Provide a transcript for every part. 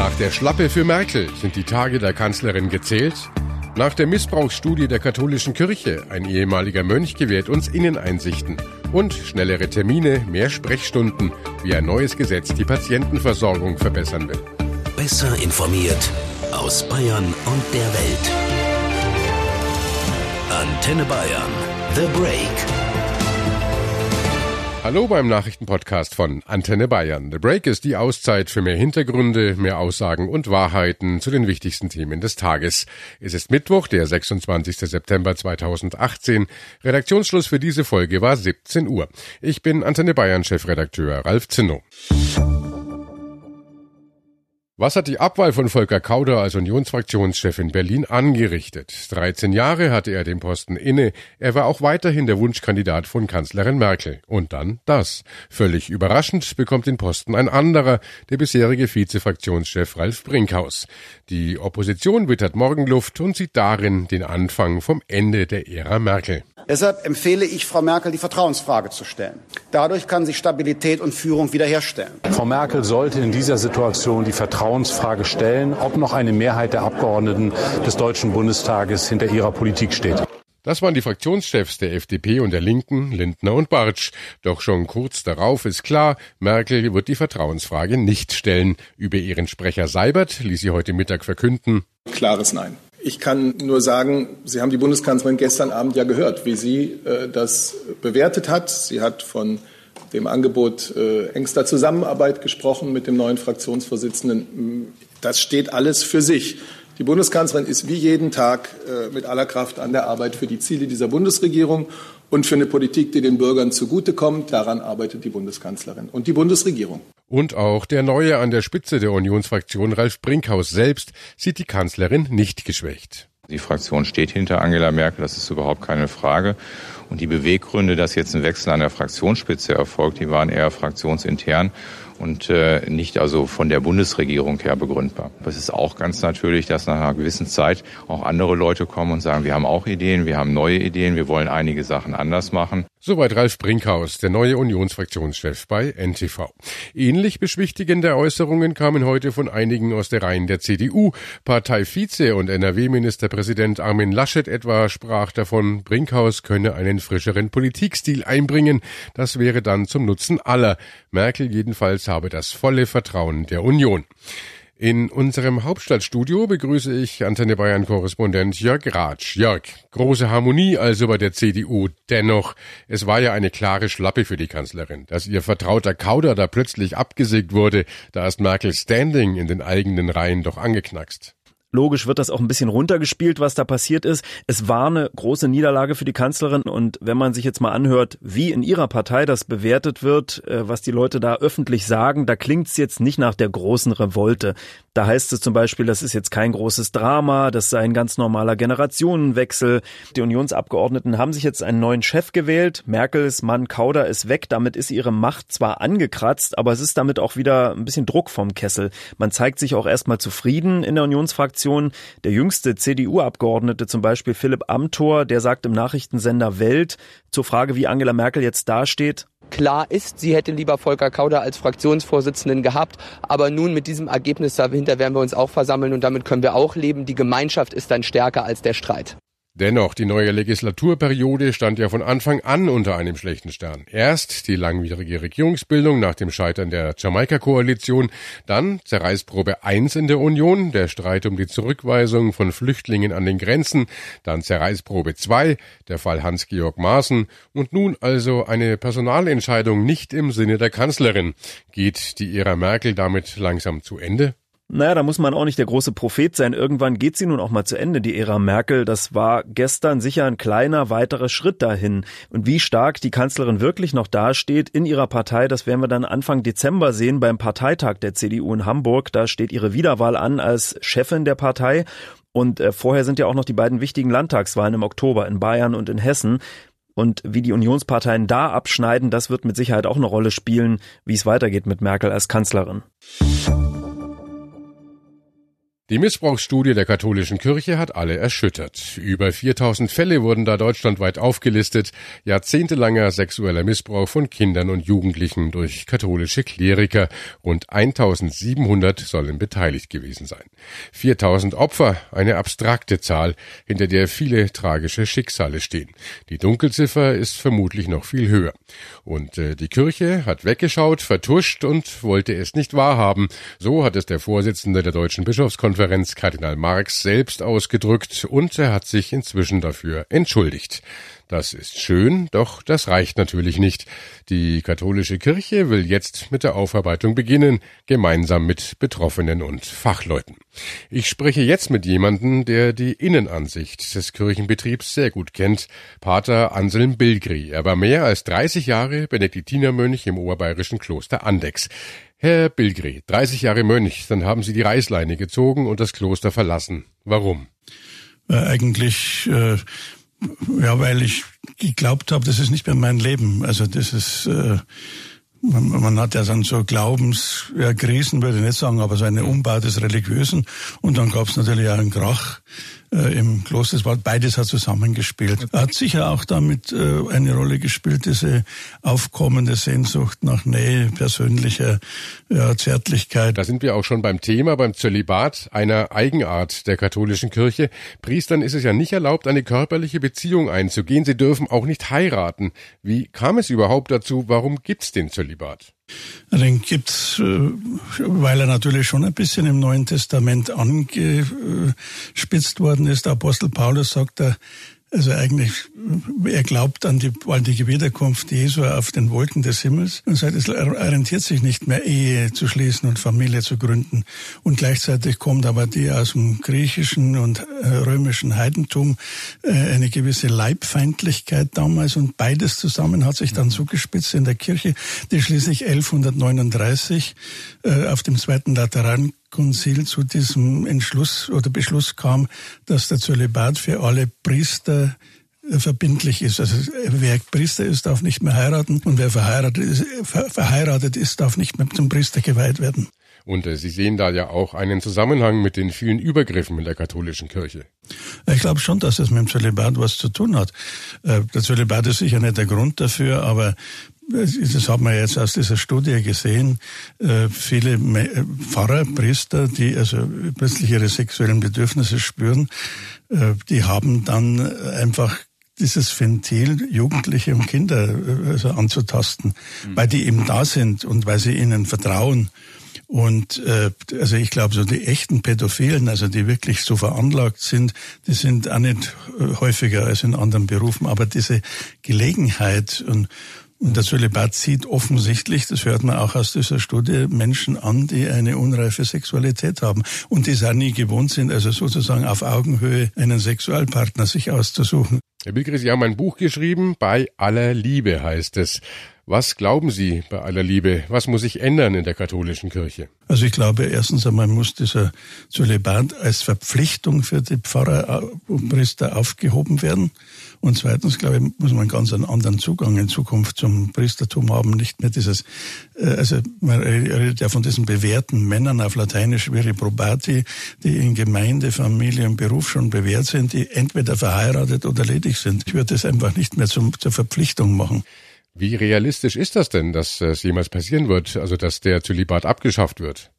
Nach der Schlappe für Merkel sind die Tage der Kanzlerin gezählt. Nach der Missbrauchsstudie der katholischen Kirche, ein ehemaliger Mönch gewährt uns Inneneinsichten. Und schnellere Termine, mehr Sprechstunden, wie ein neues Gesetz die Patientenversorgung verbessern will. Besser informiert aus Bayern und der Welt. Antenne Bayern, The Break. Hallo beim Nachrichtenpodcast von Antenne Bayern. The Break ist die Auszeit für mehr Hintergründe, mehr Aussagen und Wahrheiten zu den wichtigsten Themen des Tages. Es ist Mittwoch, der 26. September 2018. Redaktionsschluss für diese Folge war 17 Uhr. Ich bin Antenne Bayern Chefredakteur Ralf Zinnow. Was hat die Abwahl von Volker Kauder als Unionsfraktionschef in Berlin angerichtet? 13 Jahre hatte er den Posten inne. Er war auch weiterhin der Wunschkandidat von Kanzlerin Merkel. Und dann das. Völlig überraschend bekommt den Posten ein anderer, der bisherige Vizefraktionschef Ralph Brinkhaus. Die Opposition wittert Morgenluft und sieht darin den Anfang vom Ende der Ära Merkel. Deshalb empfehle ich Frau Merkel, die Vertrauensfrage zu stellen. Dadurch kann sich Stabilität und Führung wiederherstellen. Frau Merkel sollte in dieser Situation die Vertrauensfrage stellen, ob noch eine Mehrheit der Abgeordneten des Deutschen Bundestages hinter ihrer Politik steht. Das waren die Fraktionschefs der FDP und der Linken, Lindner und Bartsch. Doch schon kurz darauf ist klar, Merkel wird die Vertrauensfrage nicht stellen. Über ihren Sprecher Seibert ließ sie heute Mittag verkünden: Klares Nein. Ich kann nur sagen, Sie haben die Bundeskanzlerin gestern Abend ja gehört, wie sie das bewertet hat. Sie hat von dem Angebot engster Zusammenarbeit gesprochen mit dem neuen Fraktionsvorsitzenden. Das steht alles für sich. Die Bundeskanzlerin ist wie jeden Tag mit aller Kraft an der Arbeit für die Ziele dieser Bundesregierung und für eine Politik, die den Bürgern zugutekommt. Daran arbeitet die Bundeskanzlerin und die Bundesregierung. Und auch der Neue an der Spitze der Unionsfraktion, Ralf Brinkhaus selbst, sieht die Kanzlerin nicht geschwächt. Die Fraktion steht hinter Angela Merkel, das ist überhaupt keine Frage. Und die Beweggründe, dass jetzt ein Wechsel an der Fraktionsspitze erfolgt, die waren eher fraktionsintern und nicht also von der Bundesregierung her begründbar. Es ist auch ganz natürlich, dass nach einer gewissen Zeit auch andere Leute kommen und sagen, wir haben auch Ideen, wir haben neue Ideen, wir wollen einige Sachen anders machen. Soweit Ralf Brinkhaus, der neue Unionsfraktionschef bei NTV. Ähnlich beschwichtigende Äußerungen kamen heute von einigen aus der Reihen der CDU. Parteivize und NRW-Ministerpräsident Armin Laschet etwa sprach davon, Brinkhaus könne einen frischeren Politikstil einbringen. Das wäre dann zum Nutzen aller. Merkel jedenfalls habe das volle Vertrauen der Union. In unserem Hauptstadtstudio begrüße ich Antenne Bayern-Korrespondent Jörg Ratsch. Jörg, große Harmonie also bei der CDU. Dennoch, es war ja eine klare Schlappe für die Kanzlerin, dass ihr vertrauter Kauder da plötzlich abgesägt wurde. Da ist Merkels Standing in den eigenen Reihen doch angeknackst. Logisch wird das auch ein bisschen runtergespielt, was da passiert ist. Es war eine große Niederlage für die Kanzlerin. Und wenn man sich jetzt mal anhört, wie in ihrer Partei das bewertet wird, was die Leute da öffentlich sagen, da klingt es jetzt nicht nach der großen Revolte. Da heißt es zum Beispiel, das ist jetzt kein großes Drama, das sei ein ganz normaler Generationenwechsel. Die Unionsabgeordneten haben sich jetzt einen neuen Chef gewählt. Merkels Mann Kauder ist weg. Damit ist ihre Macht zwar angekratzt, aber es ist damit auch wieder ein bisschen Druck vom Kessel. Man zeigt sich auch erstmal zufrieden in der Unionsfraktion. Der jüngste CDU-Abgeordnete zum Beispiel, Philipp Amthor, der sagt im Nachrichtensender Welt zur Frage, wie Angela Merkel jetzt dasteht: Klar ist, sie hätte lieber Volker Kauder als Fraktionsvorsitzenden gehabt, aber nun mit diesem Ergebnis dahinter werden wir uns auch versammeln und damit können wir auch leben. Die Gemeinschaft ist dann stärker als der Streit. Dennoch, die neue Legislaturperiode stand ja von Anfang an unter einem schlechten Stern. Erst die langwierige Regierungsbildung nach dem Scheitern der Jamaika-Koalition, dann Zerreißprobe 1 in der Union, der Streit um die Zurückweisung von Flüchtlingen an den Grenzen, dann Zerreißprobe 2, der Fall Hans-Georg Maaßen und nun also eine Personalentscheidung nicht im Sinne der Kanzlerin. Geht die Ära Merkel damit langsam zu Ende? Naja, da muss man auch nicht der große Prophet sein. Irgendwann geht sie nun auch mal zu Ende, die Ära Merkel. Das war gestern sicher ein kleiner weiterer Schritt dahin. Und wie stark die Kanzlerin wirklich noch dasteht in ihrer Partei, das werden wir dann Anfang Dezember sehen beim Parteitag der CDU in Hamburg. Da steht ihre Wiederwahl an als Chefin der Partei. Und vorher sind ja auch noch die beiden wichtigen Landtagswahlen im Oktober in Bayern und in Hessen. Und wie die Unionsparteien da abschneiden, das wird mit Sicherheit auch eine Rolle spielen, wie es weitergeht mit Merkel als Kanzlerin. Die Missbrauchsstudie der katholischen Kirche hat alle erschüttert. Über 4000 Fälle wurden da deutschlandweit aufgelistet. Jahrzehntelanger sexueller Missbrauch von Kindern und Jugendlichen durch katholische Kleriker. Rund 1700 sollen beteiligt gewesen sein. 4000 Opfer, eine abstrakte Zahl, hinter der viele tragische Schicksale stehen. Die Dunkelziffer ist vermutlich noch viel höher. Und die Kirche hat weggeschaut, vertuscht und wollte es nicht wahrhaben. So hat es der Vorsitzende der Deutschen Bischofskonferenz, Kardinal Marx, selbst ausgedrückt, und er hat sich inzwischen dafür entschuldigt. Das ist schön, doch das reicht natürlich nicht. Die katholische Kirche will jetzt mit der Aufarbeitung beginnen, gemeinsam mit Betroffenen und Fachleuten. Ich spreche jetzt mit jemandem, der die Innenansicht des Kirchenbetriebs sehr gut kennt, Pater Anselm Bilgri. Er war mehr als 30 Jahre Benediktinermönch im oberbayerischen Kloster Andechs. Herr Bilgri, 30 Jahre Mönch, dann haben Sie die Reißleine gezogen und das Kloster verlassen. Warum? Weil ich geglaubt habe, das ist nicht mehr mein Leben. Also das ist, man hat ja dann so Glaubenskrisen, würde ich nicht sagen, aber so eine Umbau des Religiösen. Und dann gab es natürlich auch einen Krach im Kloster. Das war, beides hat zusammengespielt. Hat sicher auch damit eine Rolle gespielt, diese aufkommende Sehnsucht nach Nähe, persönlicher Zärtlichkeit. Da sind wir auch schon beim Thema, beim Zölibat, einer Eigenart der katholischen Kirche. Priestern ist es ja nicht erlaubt, eine körperliche Beziehung einzugehen. Sie dürfen auch nicht heiraten. Wie kam es überhaupt dazu? Warum gibt's den Zölibat? Den gibt's, weil er natürlich schon ein bisschen im Neuen Testament angespitzt worden ist. Der Apostel Paulus sagt da, also eigentlich, er glaubt an die baldige Wiederkunft Jesu auf den Wolken des Himmels und sagt, es rentiert sich nicht mehr, Ehe zu schließen und Familie zu gründen. Und gleichzeitig kommt aber die aus dem griechischen und römischen Heidentum eine gewisse Leibfeindlichkeit damals, und beides zusammen hat sich dann zugespitzt in der Kirche, die schließlich 1139 auf dem Zweiten Laterankonzil zu diesem Entschluss oder Beschluss kam, dass der Zölibat für alle Priester verbindlich ist. Also wer Priester ist, darf nicht mehr heiraten, und wer verheiratet ist, darf nicht mehr zum Priester geweiht werden. Und Sie sehen da ja auch einen Zusammenhang mit den vielen Übergriffen in der katholischen Kirche. Ich glaube schon, dass das mit dem Zölibat was zu tun hat. Der Zölibat ist sicher nicht der Grund dafür, aber das hat man jetzt aus dieser Studie gesehen, viele Pfarrer, Priester, die also plötzlich ihre sexuellen Bedürfnisse spüren, die haben dann einfach dieses Ventil, Jugendliche und Kinder also anzutasten, weil die eben da sind und weil sie ihnen vertrauen. Und also ich glaube, so die echten Pädophilen, also die wirklich so veranlagt sind, die sind auch nicht häufiger als in anderen Berufen. Aber diese Gelegenheit und der Zölibat zieht offensichtlich, das hört man auch aus dieser Studie, Menschen an, die eine unreife Sexualität haben und die es auch nie gewohnt sind, also sozusagen auf Augenhöhe einen Sexualpartner sich auszusuchen. Herr Bilgri, Sie haben ein Buch geschrieben, Bei aller Liebe heißt es. Was glauben Sie, bei aller Liebe, was muss sich ändern in der katholischen Kirche? Also ich glaube, erstens einmal muss dieser Zölibat als Verpflichtung für die Pfarrer und Priester aufgehoben werden. Und zweitens, glaube ich, muss man ganz einen anderen Zugang in Zukunft zum Priestertum haben. Nicht mehr dieses, also man redet ja von diesen bewährten Männern, auf Lateinisch viri probati, die in Gemeinde, Familie und Beruf schon bewährt sind, die entweder verheiratet oder ledig sind. Ich würde das einfach nicht mehr zur Verpflichtung machen. Wie realistisch ist das denn, dass das jemals passieren wird, also dass der Zölibat abgeschafft wird?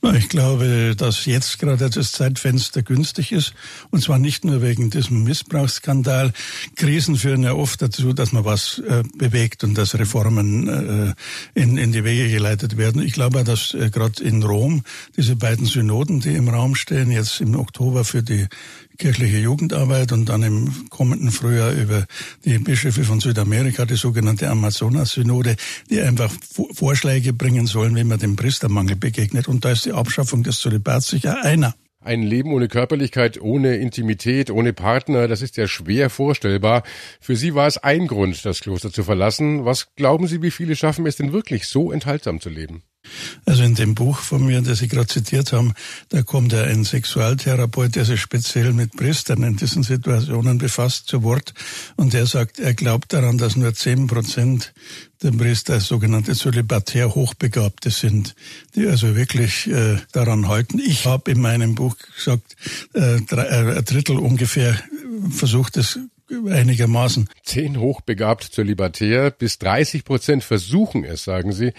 Na, ich glaube, dass jetzt gerade das Zeitfenster günstig ist, und zwar nicht nur wegen diesem Missbrauchsskandal. Krisen führen ja oft dazu, dass man was bewegt und dass Reformen in die Wege geleitet werden. Ich glaube, dass gerade in Rom diese beiden Synoden, die im Raum stehen, jetzt im Oktober für die kirchliche Jugendarbeit und dann im kommenden Frühjahr über die Bischöfe von Südamerika, die sogenannte Amazonas-Synode, die einfach Vorschläge bringen sollen, wie man dem Priestermangel begegnet. Und da ist die Abschaffung des Zölibats sicher einer. Ein Leben ohne Körperlichkeit, ohne Intimität, ohne Partner, das ist ja schwer vorstellbar. Für Sie war es ein Grund, das Kloster zu verlassen. Was glauben Sie, wie viele schaffen es denn wirklich, so enthaltsam zu leben? Also in dem Buch von mir, das Sie gerade zitiert haben, da kommt ja ein Sexualtherapeut, der sich speziell mit Priestern in diesen Situationen befasst, zu Wort. Und der sagt, er glaubt daran, dass nur 10% der Priester sogenannte zölibatär Hochbegabte sind, die also wirklich daran halten. Ich habe in meinem Buch gesagt, ein Drittel ungefähr versucht es einigermaßen. 10 hochbegabt zölibatär, bis 30% versuchen es, sagen Sie.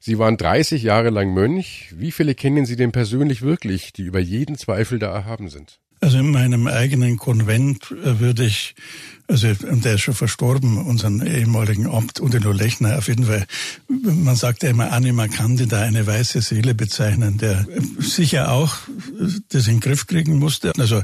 Sie waren 30 Jahre lang Mönch. Wie viele kennen Sie denn persönlich wirklich, die über jeden Zweifel da erhaben sind? Also in meinem eigenen Konvent würde ich, also der ist schon verstorben, unseren ehemaligen Abt und Ullechner, auf jeden Fall, man sagt ja immer Anima Candida, eine weiße Seele bezeichnen, der sicher auch das in den Griff kriegen musste. Also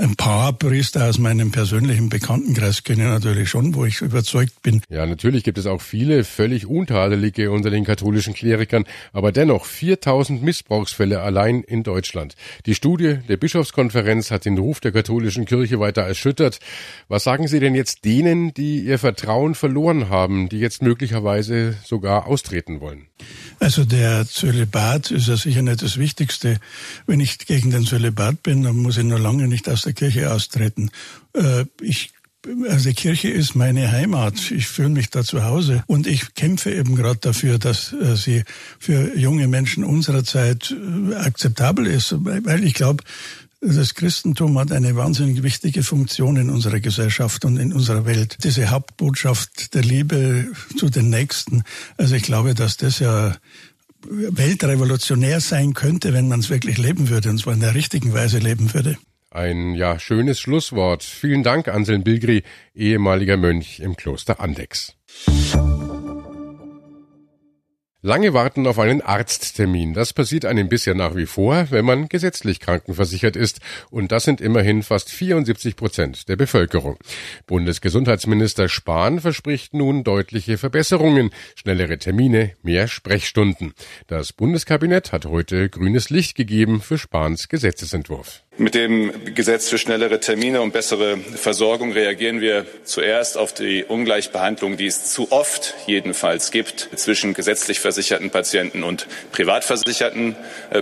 ein paar Priester aus meinem persönlichen Bekanntenkreis kennen natürlich schon, wo ich überzeugt bin. Ja, natürlich gibt es auch viele völlig Untadelige unter den katholischen Klerikern, aber dennoch 4000 Missbrauchsfälle allein in Deutschland. Die Studie der Bischofskonferenz hat den Ruf der katholischen Kirche weiter erschüttert. Was sagen Sie denn jetzt denen, die ihr Vertrauen verloren haben, die jetzt möglicherweise sogar austreten wollen? Also der Zölibat ist ja sicher nicht das Wichtigste. Wenn ich gegen den Zölibat bin, dann muss ich noch lange nicht aus der Kirche austreten. Also die Kirche ist meine Heimat. Ich fühle mich da zu Hause. Und ich kämpfe eben gerade dafür, dass sie für junge Menschen unserer Zeit akzeptabel ist. Weil ich glaube, das Christentum hat eine wahnsinnig wichtige Funktion in unserer Gesellschaft und in unserer Welt. Diese Hauptbotschaft der Liebe zu den Nächsten. Also ich glaube, dass das ja weltrevolutionär sein könnte, wenn man es wirklich leben würde, und zwar in der richtigen Weise leben würde. Ein, ja, schönes Schlusswort. Vielen Dank, Anselm Bilgri, ehemaliger Mönch im Kloster Andechs. Lange warten auf einen Arzttermin, das passiert einem bisher nach wie vor, wenn man gesetzlich krankenversichert ist. Und das sind immerhin fast 74% der Bevölkerung. Bundesgesundheitsminister Spahn verspricht nun deutliche Verbesserungen, schnellere Termine, mehr Sprechstunden. Das Bundeskabinett hat heute grünes Licht gegeben für Spahns Gesetzesentwurf. Mit dem Gesetz für schnellere Termine und bessere Versorgung reagieren wir zuerst auf die Ungleichbehandlung, die es zu oft jedenfalls gibt zwischen gesetzlich versicherten Patienten und privat versicherten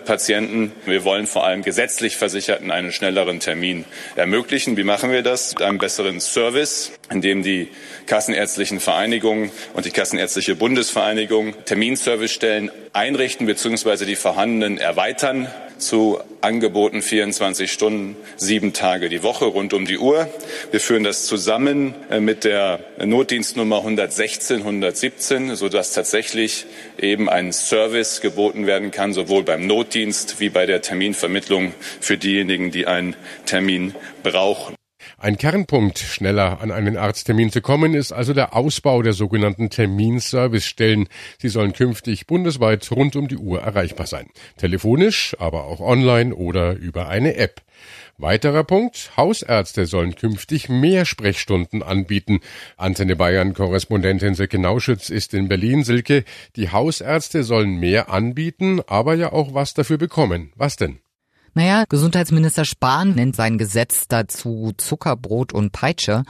Patienten. Wir wollen vor allem gesetzlich Versicherten einen schnelleren Termin ermöglichen. Wie machen wir das? Mit einem besseren Service, in dem die kassenärztlichen Vereinigungen und die Kassenärztliche Bundesvereinigung Terminservicestellen einrichten bzw. die vorhandenen erweitern zu Angeboten 24 Stunden, 7 Tage die Woche, rund um die Uhr. Wir führen das zusammen mit der Notdienstnummer 116, 117, sodass tatsächlich eben ein Service geboten werden kann, sowohl beim Notdienst wie bei der Terminvermittlung für diejenigen, die einen Termin brauchen. Ein Kernpunkt, schneller an einen Arzttermin zu kommen, ist also der Ausbau der sogenannten Terminservicestellen. Sie sollen künftig bundesweit rund um die Uhr erreichbar sein. Telefonisch, aber auch online oder über eine App. Weiterer Punkt, Hausärzte sollen künftig mehr Sprechstunden anbieten. Antenne Bayern-Korrespondentin Silke Nauschütz ist in Berlin. Silke, die Hausärzte sollen mehr anbieten, aber ja auch was dafür bekommen. Was denn? Naja, Gesundheitsminister Spahn nennt sein Gesetz dazu Zuckerbrot und Peitsche.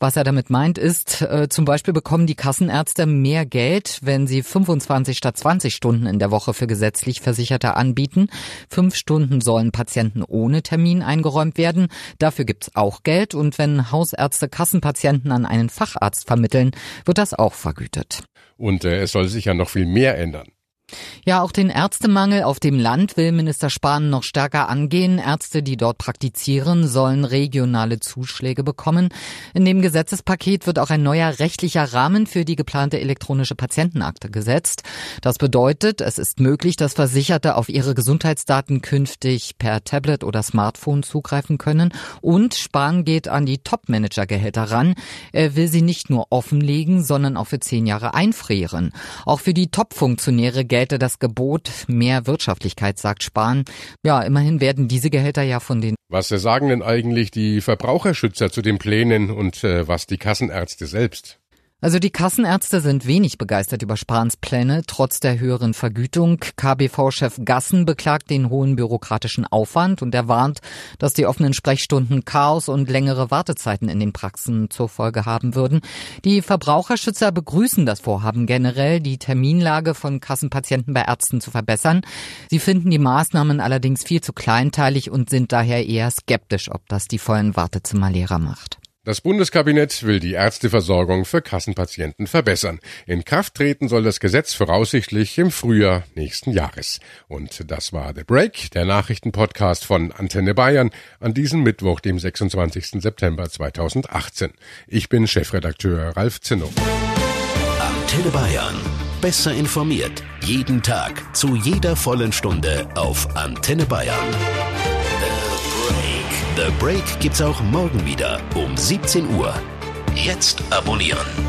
Was er damit meint ist, zum Beispiel bekommen die Kassenärzte mehr Geld, wenn sie 25 statt 20 Stunden in der Woche für gesetzlich Versicherte anbieten. 5 Stunden sollen Patienten ohne Termin eingeräumt werden. Dafür gibt's auch Geld. Und wenn Hausärzte Kassenpatienten an einen Facharzt vermitteln, wird das auch vergütet. Und es soll sich ja noch viel mehr ändern. Ja, auch den Ärztemangel auf dem Land will Minister Spahn noch stärker angehen. Ärzte, die dort praktizieren, sollen regionale Zuschläge bekommen. In dem Gesetzespaket wird auch ein neuer rechtlicher Rahmen für die geplante elektronische Patientenakte gesetzt. Das bedeutet, es ist möglich, dass Versicherte auf ihre Gesundheitsdaten künftig per Tablet oder Smartphone zugreifen können. Und Spahn geht an die Top-Manager-Gehälter ran. Er will sie nicht nur offenlegen, sondern auch für 10 Jahre einfrieren. Auch für die Top-Funktionäre gelte das Gebot mehr Wirtschaftlichkeit, sagt Spahn. Ja, immerhin werden diese Gehälter ja von den... Was sagen denn eigentlich die Verbraucherschützer zu den Plänen und was die Kassenärzte selbst? Also die Kassenärzte sind wenig begeistert über Spahns Pläne, trotz der höheren Vergütung. KBV-Chef Gassen beklagt den hohen bürokratischen Aufwand und er warnt, dass die offenen Sprechstunden Chaos und längere Wartezeiten in den Praxen zur Folge haben würden. Die Verbraucherschützer begrüßen das Vorhaben generell, die Terminlage von Kassenpatienten bei Ärzten zu verbessern. Sie finden die Maßnahmen allerdings viel zu kleinteilig und sind daher eher skeptisch, ob das die vollen Wartezimmer leerer macht. Das Bundeskabinett will die Ärzteversorgung für Kassenpatienten verbessern. In Kraft treten soll das Gesetz voraussichtlich im Frühjahr nächsten Jahres. Und das war The Break, der Nachrichtenpodcast von Antenne Bayern an diesem Mittwoch, dem 26. September 2018. Ich bin Chefredakteur Ralf Zinnow. Antenne Bayern. Besser informiert. Jeden Tag. Zu jeder vollen Stunde auf Antenne Bayern. The Break gibt's auch morgen wieder um 17 Uhr. Jetzt abonnieren.